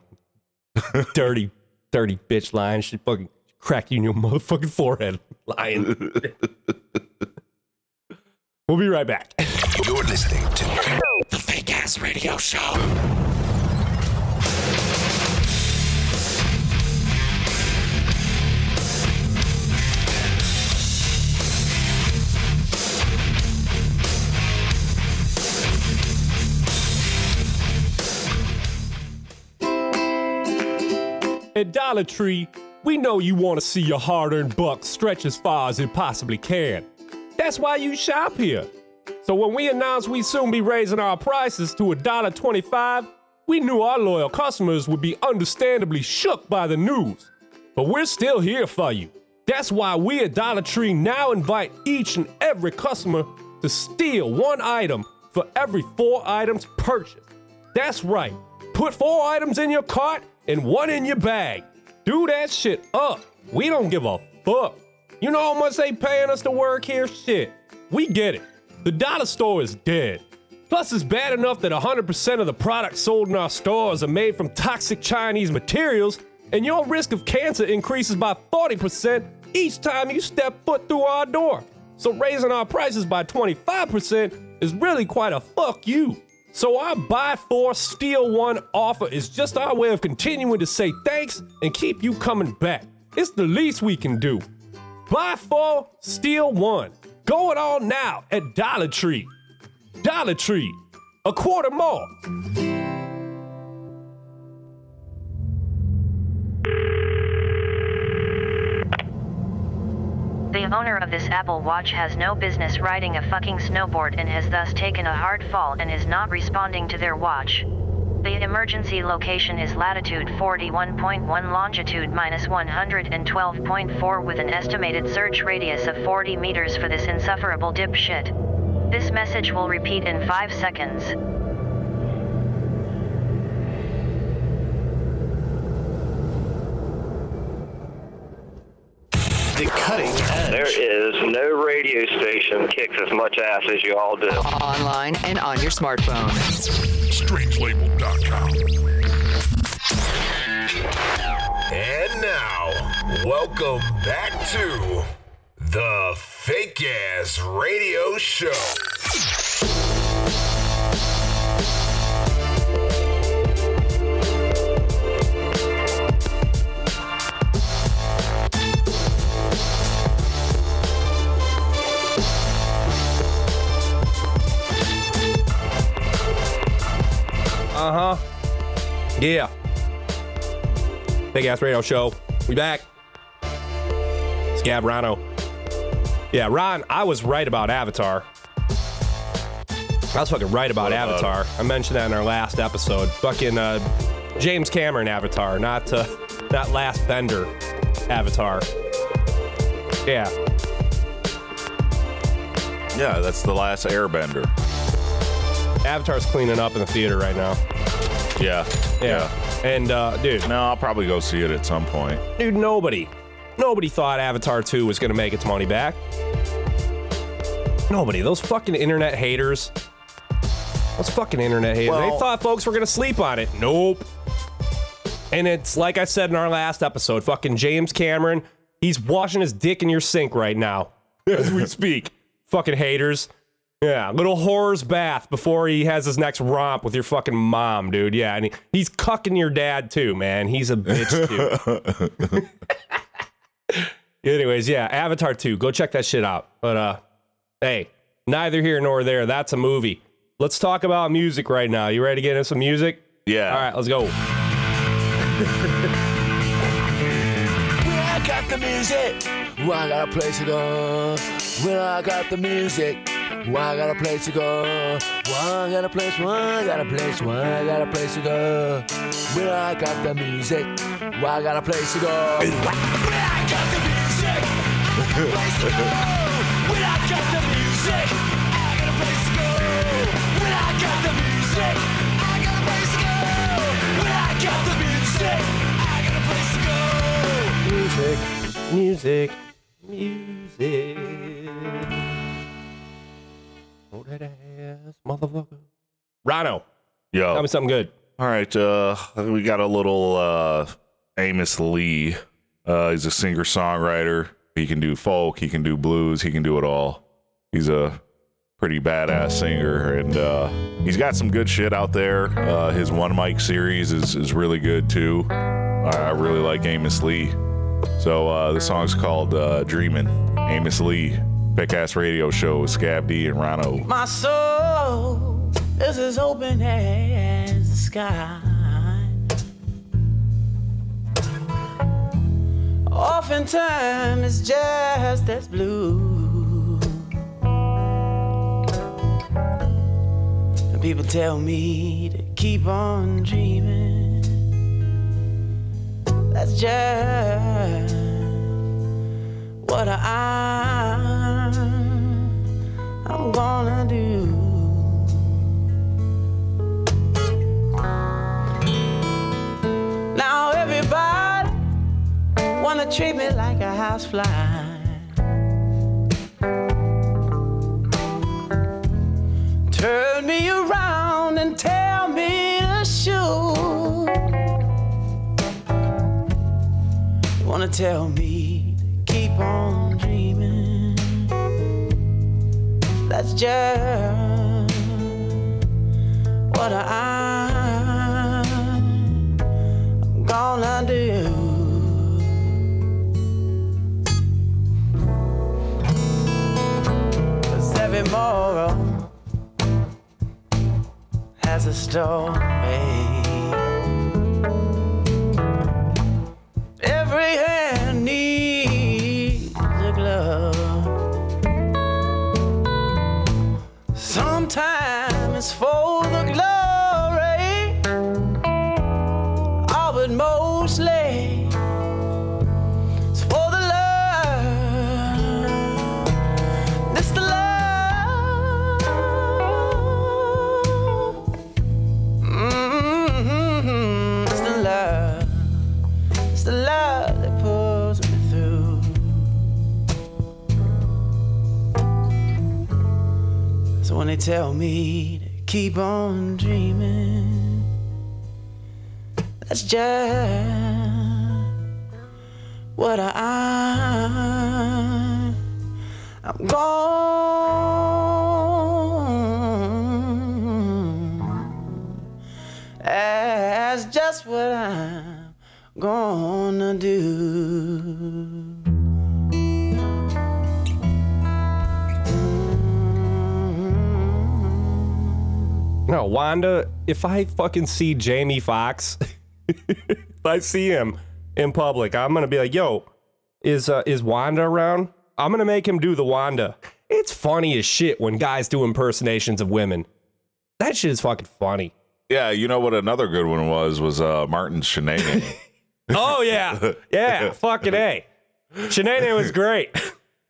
Dirty. Dirty bitch, Lion. She fucking crack you in your motherfucking forehead, Lion. We'll be right back. You're listening to the Fake Ass Radio Show. At Dollar Tree, we know you want to see your hard-earned bucks stretch as far as it possibly can. That's why you shop here. So when we announced we'd soon be raising our prices to one dollar and twenty-five cents, we knew our loyal customers would be understandably shook by the news. But we're still here for you. That's why we at Dollar Tree now invite each and every customer to steal one item for every four items purchased. That's right. Put four items in your cart and one in your bag. Do that shit up We don't give a fuck. You know how much they paying us to work here? Shit, we get it. The dollar store is dead. Plus, it's bad enough that one hundred percent of the products sold in our stores are made from toxic Chinese materials, and your risk of cancer increases by forty percent each time you step foot through our door. So raising our prices by twenty-five percent is really quite a fuck you. So our buy four, steal one offer is just our way of continuing to say thanks and keep you coming back. It's the least we can do. Buy four, steal one. Going on now at Dollar Tree. Dollar Tree, a quarter more. The owner of this Apple Watch has no business riding a fucking snowboard and has thus taken a hard fall and is not responding to their watch. The emergency location is latitude forty-one point one, longitude minus one hundred twelve point four, with an estimated search radius of forty meters for this insufferable dipshit. This message will repeat in five seconds. The cutting edge. There is no radio station kicks as much ass as you all do. Online and on your smartphone. strange label dot com. And now, welcome back to the Fake Ass Radio Show. Uh-huh. Yeah. Big Ass Radio Show. We back. Scav Rhino. Yeah, Ron, I was right about Avatar. I was fucking right about what Avatar. About I mentioned that in our last episode. Fucking uh, James Cameron Avatar, not uh, not Last Bender Avatar. Yeah. Yeah, that's the Last Airbender. Avatar's cleaning up in the theater right now. Yeah. Yeah. yeah. And, uh, dude. No, I'll probably go see it at some point. Dude, nobody. Nobody thought Avatar two was going to make its money back. Nobody. Those fucking internet haters. Those fucking internet haters. Well, they thought folks were going to sleep on it. Nope. And it's like I said in our last episode, fucking James Cameron, he's washing his dick in your sink right now as we speak. Fucking haters. Yeah, little horror's bath before he has his next romp with your fucking mom, dude. Yeah, and he, he's cucking your dad, too, man. He's a bitch, too. Anyways, yeah, Avatar two. Go check that shit out. But, uh, hey, neither here nor there. That's a movie. Let's talk about music right now. You ready to get into some music? Yeah. All right, let's go. Well, I got the music. Well, I gotta place it on. Well, I got the music. Why I got a place to go? Why I got a place? Why I got a place? Why I got a place to go? Well, I got the music. Why I got a place to go? Well, I got the music. Place to go. Well, I got the music. I got a place to go. Well, I got the music. I got a place to go. Well, I got the music. I got a place to go. Music, music, music. Hold that ass, motherfucker. Rhino. Yo. Tell me something good. All right. Uh, we got a little uh, Amos Lee. Uh, he's a singer-songwriter. He can do folk. He can do blues. He can do it all. He's a pretty badass singer, and uh, he's got some good shit out there. Uh, his One Mic series is, is really good, too. I, I really like Amos Lee. So uh, the song's called uh, Dreamin'. Amos Lee. Fake Ass Radio Show with Scav D and Rhino. My soul is as open as the sky. Oftentimes it's just as blue. And people tell me to keep on dreaming. That's just what I, I'm gonna do. Now everybody wanna treat me like a housefly. Turn me around and tell me to shoot. You wanna tell me to keep on dreaming? That's just what I'm gonna do. Every moral has a story. Every hand needs a glove. Sometimes it's for the glory, all but mostly it's for the love. It's the love. When they tell me to keep on dreaming, that's just what I, I'm gone. That's just what I'm gonna do. No, Wanda, if I fucking see Jamie Foxx, if I see him in public, I'm going to be like, yo, is uh, is Wanda around? I'm going to make him do the Wanda. It's funny as shit when guys do impersonations of women. That shit is fucking funny. Yeah, you know what another good one was, was uh, Martin Shanae. Oh, yeah. Yeah, fucking A. Shanae was great.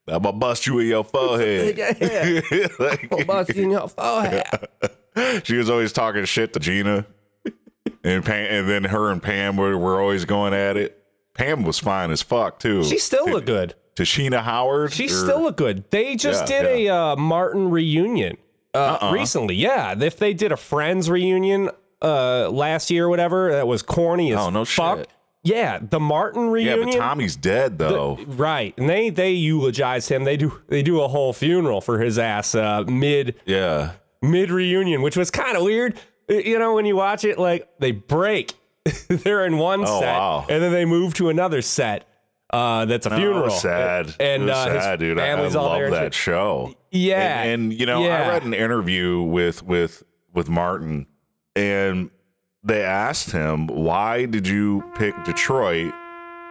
I'm going to bust you in your forehead. Yeah. Like, I'm going to bust you in your forehead. She was always talking shit to Gina, and Pam, and then her and Pam were, were always going at it. Pam was fine as fuck too. She still looked good. Tashina Howard. She or, still looked good. They just yeah, did yeah. a uh, Martin reunion uh, uh-uh. recently. Yeah, if they did a Friends reunion uh, last year or whatever, that was corny as oh, no fuck. Shit. Yeah, the Martin reunion. Yeah, but Tommy's dead though. The, right, and they they eulogize him. They do they do a whole funeral for his ass uh, mid. Yeah. Mid reunion, which was kind of weird, you know, when you watch it, like they break, they're in one oh, set, wow. and then they move to another set. Uh, that's a no, funeral. It was sad, and it was uh, sad, dude. I, I love that show. Yeah, and, and you know, yeah. I read an interview with with with Martin, and they asked him, "Why did you pick Detroit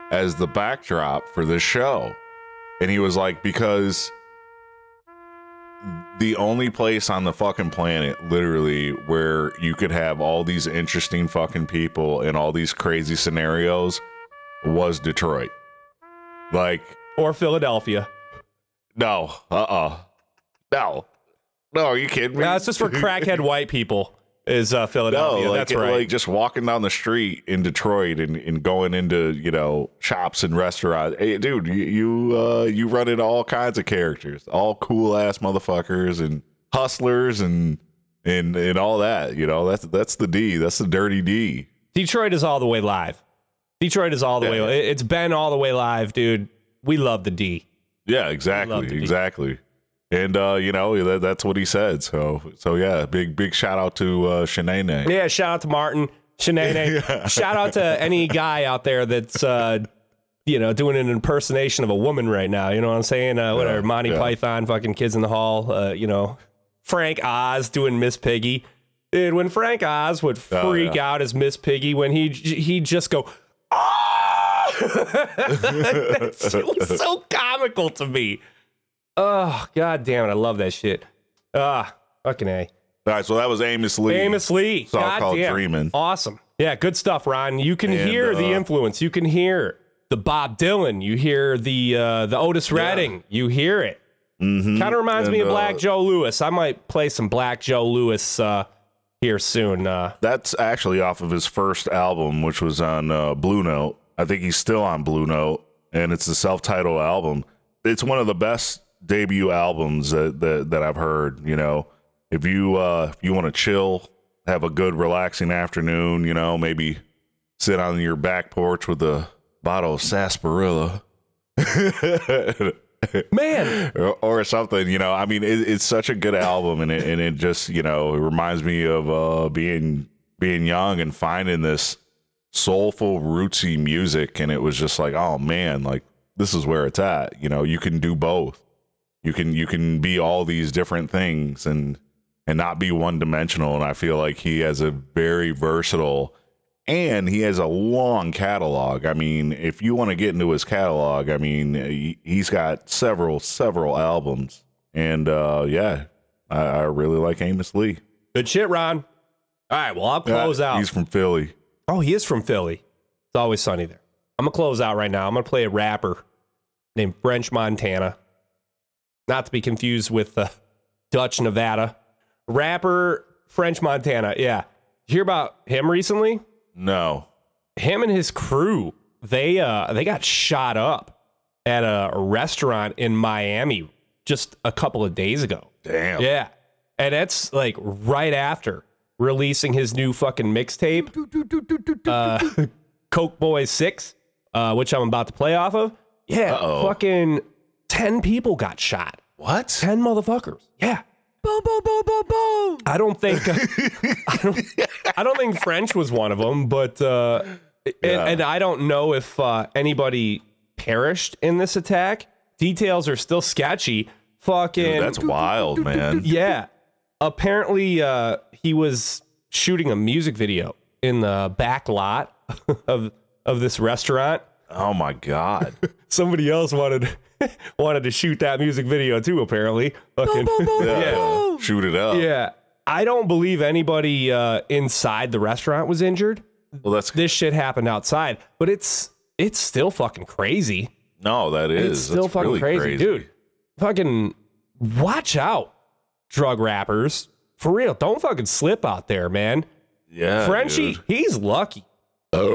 as the backdrop for this show?" And he was like, "Because." The only place on the fucking planet, literally, where you could have all these interesting fucking people and all these crazy scenarios was Detroit. Like... Or Philadelphia. No. Uh-uh. No. No, are you kidding me? No, it's just for crackhead white people is uh, Philadelphia. No, like, that's it, right. Like, just walking down the street in Detroit and, and going into, you know, shops and restaurants. Hey, dude, you you, uh, you run into all kinds of characters, all cool-ass motherfuckers and hustlers and and and all that, you know. That's that's the D. That's the dirty D. Detroit is all the way live. Detroit is all the yeah. way. It's been all the way live, dude. We love the D. Yeah, exactly, D. exactly. And, uh, you know, that, that's what he said. So, so yeah, big, big shout out to uh, Shanae. Yeah, shout out to Martin, Shanae. Yeah. Shout out to any guy out there that's, uh, you know, doing an impersonation of a woman right now. You know what I'm saying? Uh, whatever, yeah, Monty yeah. Python, fucking Kids in the Hall, uh, you know, Frank Oz doing Miss Piggy. Dude, when Frank Oz would freak oh, yeah. out as Miss Piggy, when he, he'd just go, oh! That's, it was so comical to me. Oh, God damn it. I love that shit. Ah, fucking A. All right, so that was Amos Lee. Amos Lee. It's all called Dreamin'. Awesome. Yeah, good stuff, Ron. You can and, hear uh, the influence. You can hear the Bob Dylan. You hear the uh, the Otis Redding. Yeah. You hear it. Mm-hmm. Kind of reminds and, me of Black uh, Joe Lewis. I might play some Black Joe Lewis uh, here soon. Uh, that's actually off of his first album, which was on uh, Blue Note. I think he's still on Blue Note. and it's a self-titled album. It's one of the best debut albums that that, that I've heard. You know, if you uh, if you want to chill, have a good relaxing afternoon, you know, maybe sit on your back porch with a bottle of sarsaparilla. Man, or, or something, you know. I mean, it, it's such a good album, and it and it just, you know, it reminds me of uh, being being young and finding this soulful, rootsy music, and it was just like, oh man, like this is where it's at. You know, you can do both. You can you can be all these different things and and not be one dimensional. And I feel like he has a very versatile, and he has a long catalog. I mean, if you want to get into his catalog, I mean, he's got several, several albums. And uh, yeah, I, I really like Amos Lee. Good shit, Ron. All right, well, I'll close yeah, out. He's from Philly. Oh, he is from Philly. It's always sunny there. I'm going to close out right now. I'm going to play a rapper named French Montana. Not to be confused with uh, Dutch Nevada. Rapper French Montana, yeah. Did you hear about him recently? No. Him and his crew, they uh they got shot up at a restaurant in Miami just a couple of days ago. Damn. Yeah. And that's like right after releasing his new fucking mixtape, uh, Coke Boys six, uh, which I'm about to play off of. Yeah. Uh-oh. Fucking ten people got shot. What? ten motherfuckers. Yeah. Boom, boom, boom, boom, boom. I don't think uh, I, don't, I don't think French was one of them, but uh, yeah. and, and I don't know if uh, anybody perished in this attack. Details are still sketchy. Fucking, dude, that's wild, man. Yeah, apparently uh, he was shooting a music video in the back lot of of this restaurant. Oh my god! Somebody else wanted. Wanted to shoot that music video too, apparently. Fucking boom, boom, boom, yeah. boom, boom. Shoot it up. Yeah. I don't believe anybody uh, inside the restaurant was injured. Well, that's this shit happened outside, but it's it's still fucking crazy. No, that is it's still that's fucking really crazy. crazy, dude. Fucking watch out, drug rappers. For real, don't fucking slip out there, man. Yeah, Frenchie, dude. He's lucky. Uh.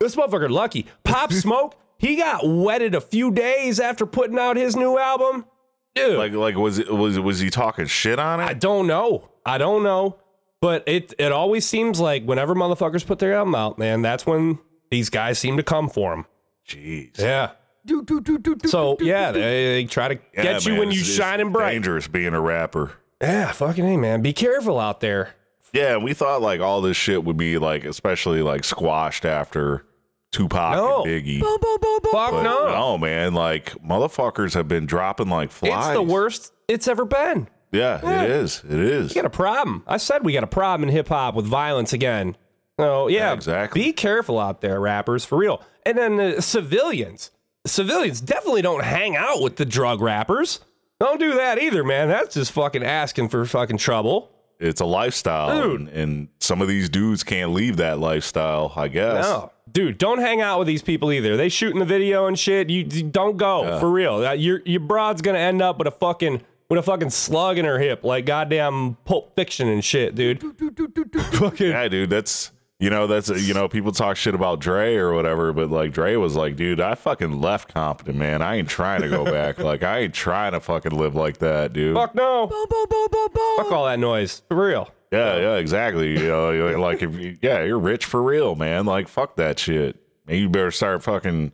This motherfucker lucky. Pop Smoke. He got wedded a few days after putting out his new album, dude. Like, like was it, was was he talking shit on it? I don't know. I don't know. But it it always seems like whenever motherfuckers put their album out, man, that's when these guys seem to come for him. Jeez. Yeah. Do, do, do, do, so do, yeah, do, do. They, they try to yeah, get you man, when you shining bright. Dangerous being a rapper. Yeah, fucking A, man. Be careful out there. Yeah, we thought like all this shit would be like, especially like squashed after Tupac no. and Biggie. Boom, boom, boom, boom, Fuck but no. No, man. Like, motherfuckers have been dropping like flies. It's the worst it's ever been. Yeah, yeah. it is. It is. We got a problem. I said we got a problem in hip hop with violence again. So, yeah. yeah exactly. Be careful out there, rappers, for real. And then the civilians. Civilians definitely don't hang out with the drug rappers. Don't do that either, man. That's just fucking asking for fucking trouble. It's a lifestyle. And, and some of these dudes can't leave that lifestyle, I guess. No. Dude, don't hang out with these people either. They shooting the video and shit. You, you don't go yeah. for real. Your your broad's gonna end up with a fucking with a fucking slug in her hip, like goddamn Pulp Fiction and shit, dude. Do, do, do, do, do. Fucking yeah, dude. That's you know that's you know people talk shit about Dre or whatever, but like Dre was like, dude, I fucking left Compton, man. I ain't trying to go back. Like I ain't trying to fucking live like that, dude. Fuck no. Bo, bo, bo, bo, bo. Fuck all that noise for real. Yeah, yeah, exactly. You know, like, if you, yeah, you're rich for real, man. Like, fuck that shit. Man, you better start fucking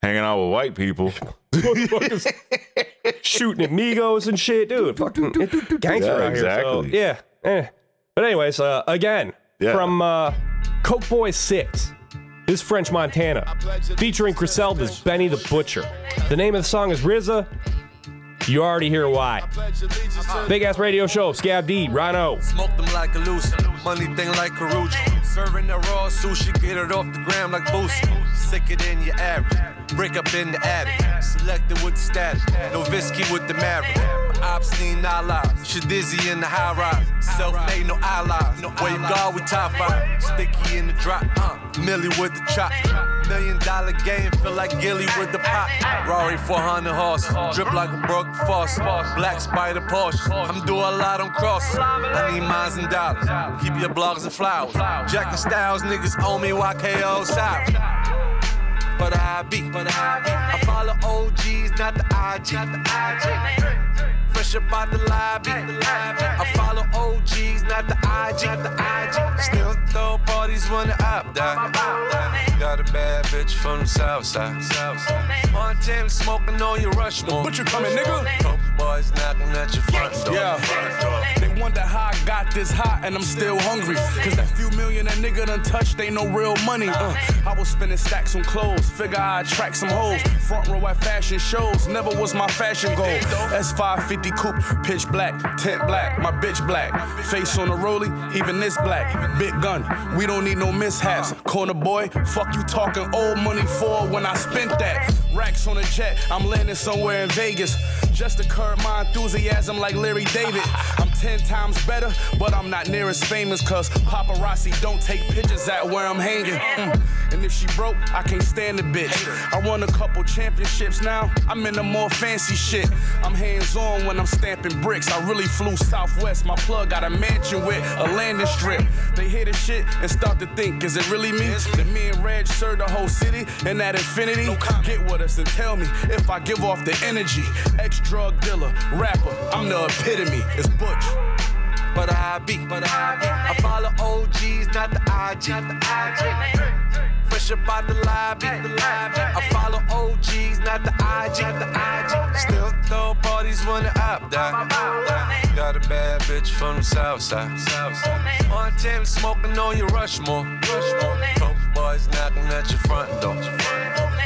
hanging out with white people. Shooting amigos and shit, dude. Fucking gangster yeah, out exactly. here. So, yeah. Eh. But anyways, uh, again, yeah. from uh, Coke Boy six, this is French Montana, featuring Griselda's Benny the Butcher. The name of the song is R Z A. You already hear why. Big Ass Radio Show, Scav D, Rhino. Smoke them like a loose, money thing like Karuchi. Serving the raw sushi, get it off the gram like Boosie. Sicker than your average, break up in the attic. Selected with the status, Novisky with the marriage. Obscene nightlife, Shadizzy in the high rise. Self-made, no eyelash, no wave guard, we top five. Sticky in the drop, uh, Millie with the chop. Million dollar game, feel like Gilly with the pop. Rory four hundred horse, drip like a brook. Foss, black spider Porsche. I'm doing a lot on crosses. I need mines and dollars. Keep your blogs and flowers. Jack and Styles niggas owe me Y K O side. but a high B. I follow O Gs, not the I G. Fresh up out the lobby. I follow O Gs, not the I G. Still throw parties when the op die. Got a bad bitch from the south side. Montana smoking on your Rushmore. But you coming, nigga? Dope boys knocking at your front door. Yeah. They wonder how I got this hot and I'm still hungry. Cause that few million that nigga done touched ain't no real money. Uh, I was spending stacks on clothes, figure I attract some hoes. Front row at fashion shows, never was my fashion goal. S five fifty coupe, pitch black, tent black, my bitch black. Face on a rollie, even this black. Big gun, we don't need no mishaps. Corner boy, fuck you talking old money for when I spent that. Racks on a jet, I'm landing somewhere in Vegas. Just to curb my enthusiasm like Larry David. I'm ten times better, but I'm not near as famous. Cause paparazzi don't take pictures at where I'm hanging. Mm. And if she broke, I can't stand the bitch. I won a couple championships now, I'm in the more fancy shit. I'm hands on when I'm stamping bricks. I really flew Southwest, my plug got a mansion with a landing strip. They hear the shit and start to think, is it really me? That me and Reg serve the whole city and that infinity? Get with us and tell me if I give off the energy. Ex-drug dealer, rapper, I'm the epitome, it's Butch. But a high beat, but a high beat. I follow O Gs, not the I G. Fresh up out the lobby. I follow O Gs, not the I G. Still throw parties when the op die. Got a bad bitch from the south side. Montana smoking on your Rushmore. Coke boys knocking at your front door.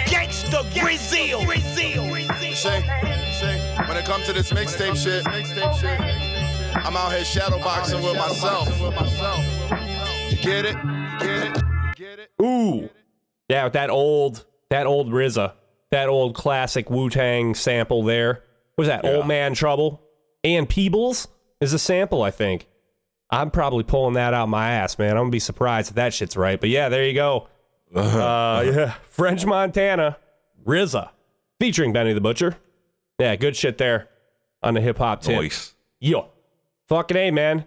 Gangsta Brazil. Shake, shake. When it comes to this mixtape shit, mixtape shit. I'm out here shadowboxing with myself. You get it? Get it? Get it? Ooh. Yeah, with that old, that old R Z A. That old classic Wu-Tang sample there. What was that? Yeah. Old Man Trouble? And Peebles is a sample, I think. I'm probably pulling that out my ass, man. I'm gonna be surprised if that shit's right. But yeah, there you go. uh, yeah. French Montana, R Z A. Featuring Benny the Butcher. Yeah, good shit there on the hip-hop tip. Nice. Yo. Fucking A, man.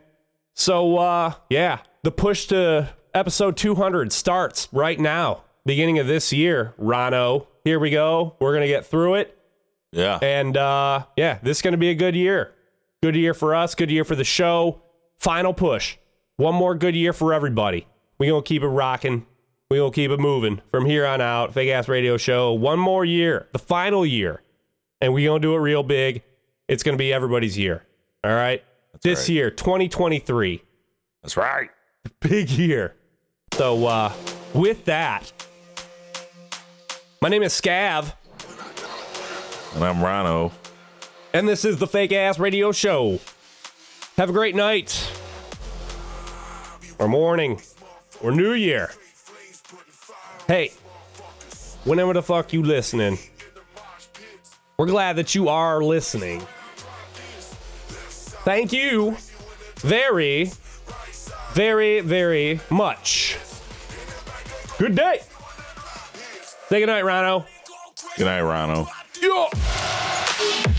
So, uh, yeah, the push to episode two hundred starts right now. Beginning of this year, Rhino. Here we go. We're going to get through it. Yeah. And, uh, yeah, this is going to be a good year. Good year for us. Good year for the show. Final push. One more good year for everybody. We're going to keep it rocking. We're going to keep it moving from here on out. Fake Ass Radio Show. One more year. The final year. And we're going to do it real big. It's going to be everybody's year. All right? That's this right. Year, twenty twenty-three. That's right. Big year. So, uh, with that, my name is Scav. And I'm Rhino. And this is the Fake Ass Radio Show. Have a great night. Or morning. Or New Year. Hey, whenever the fuck you listening, we're glad that you are listening. Thank you very, very, very much. Good day. Say goodnight, Rhino. Good night, Rhino. Yeah.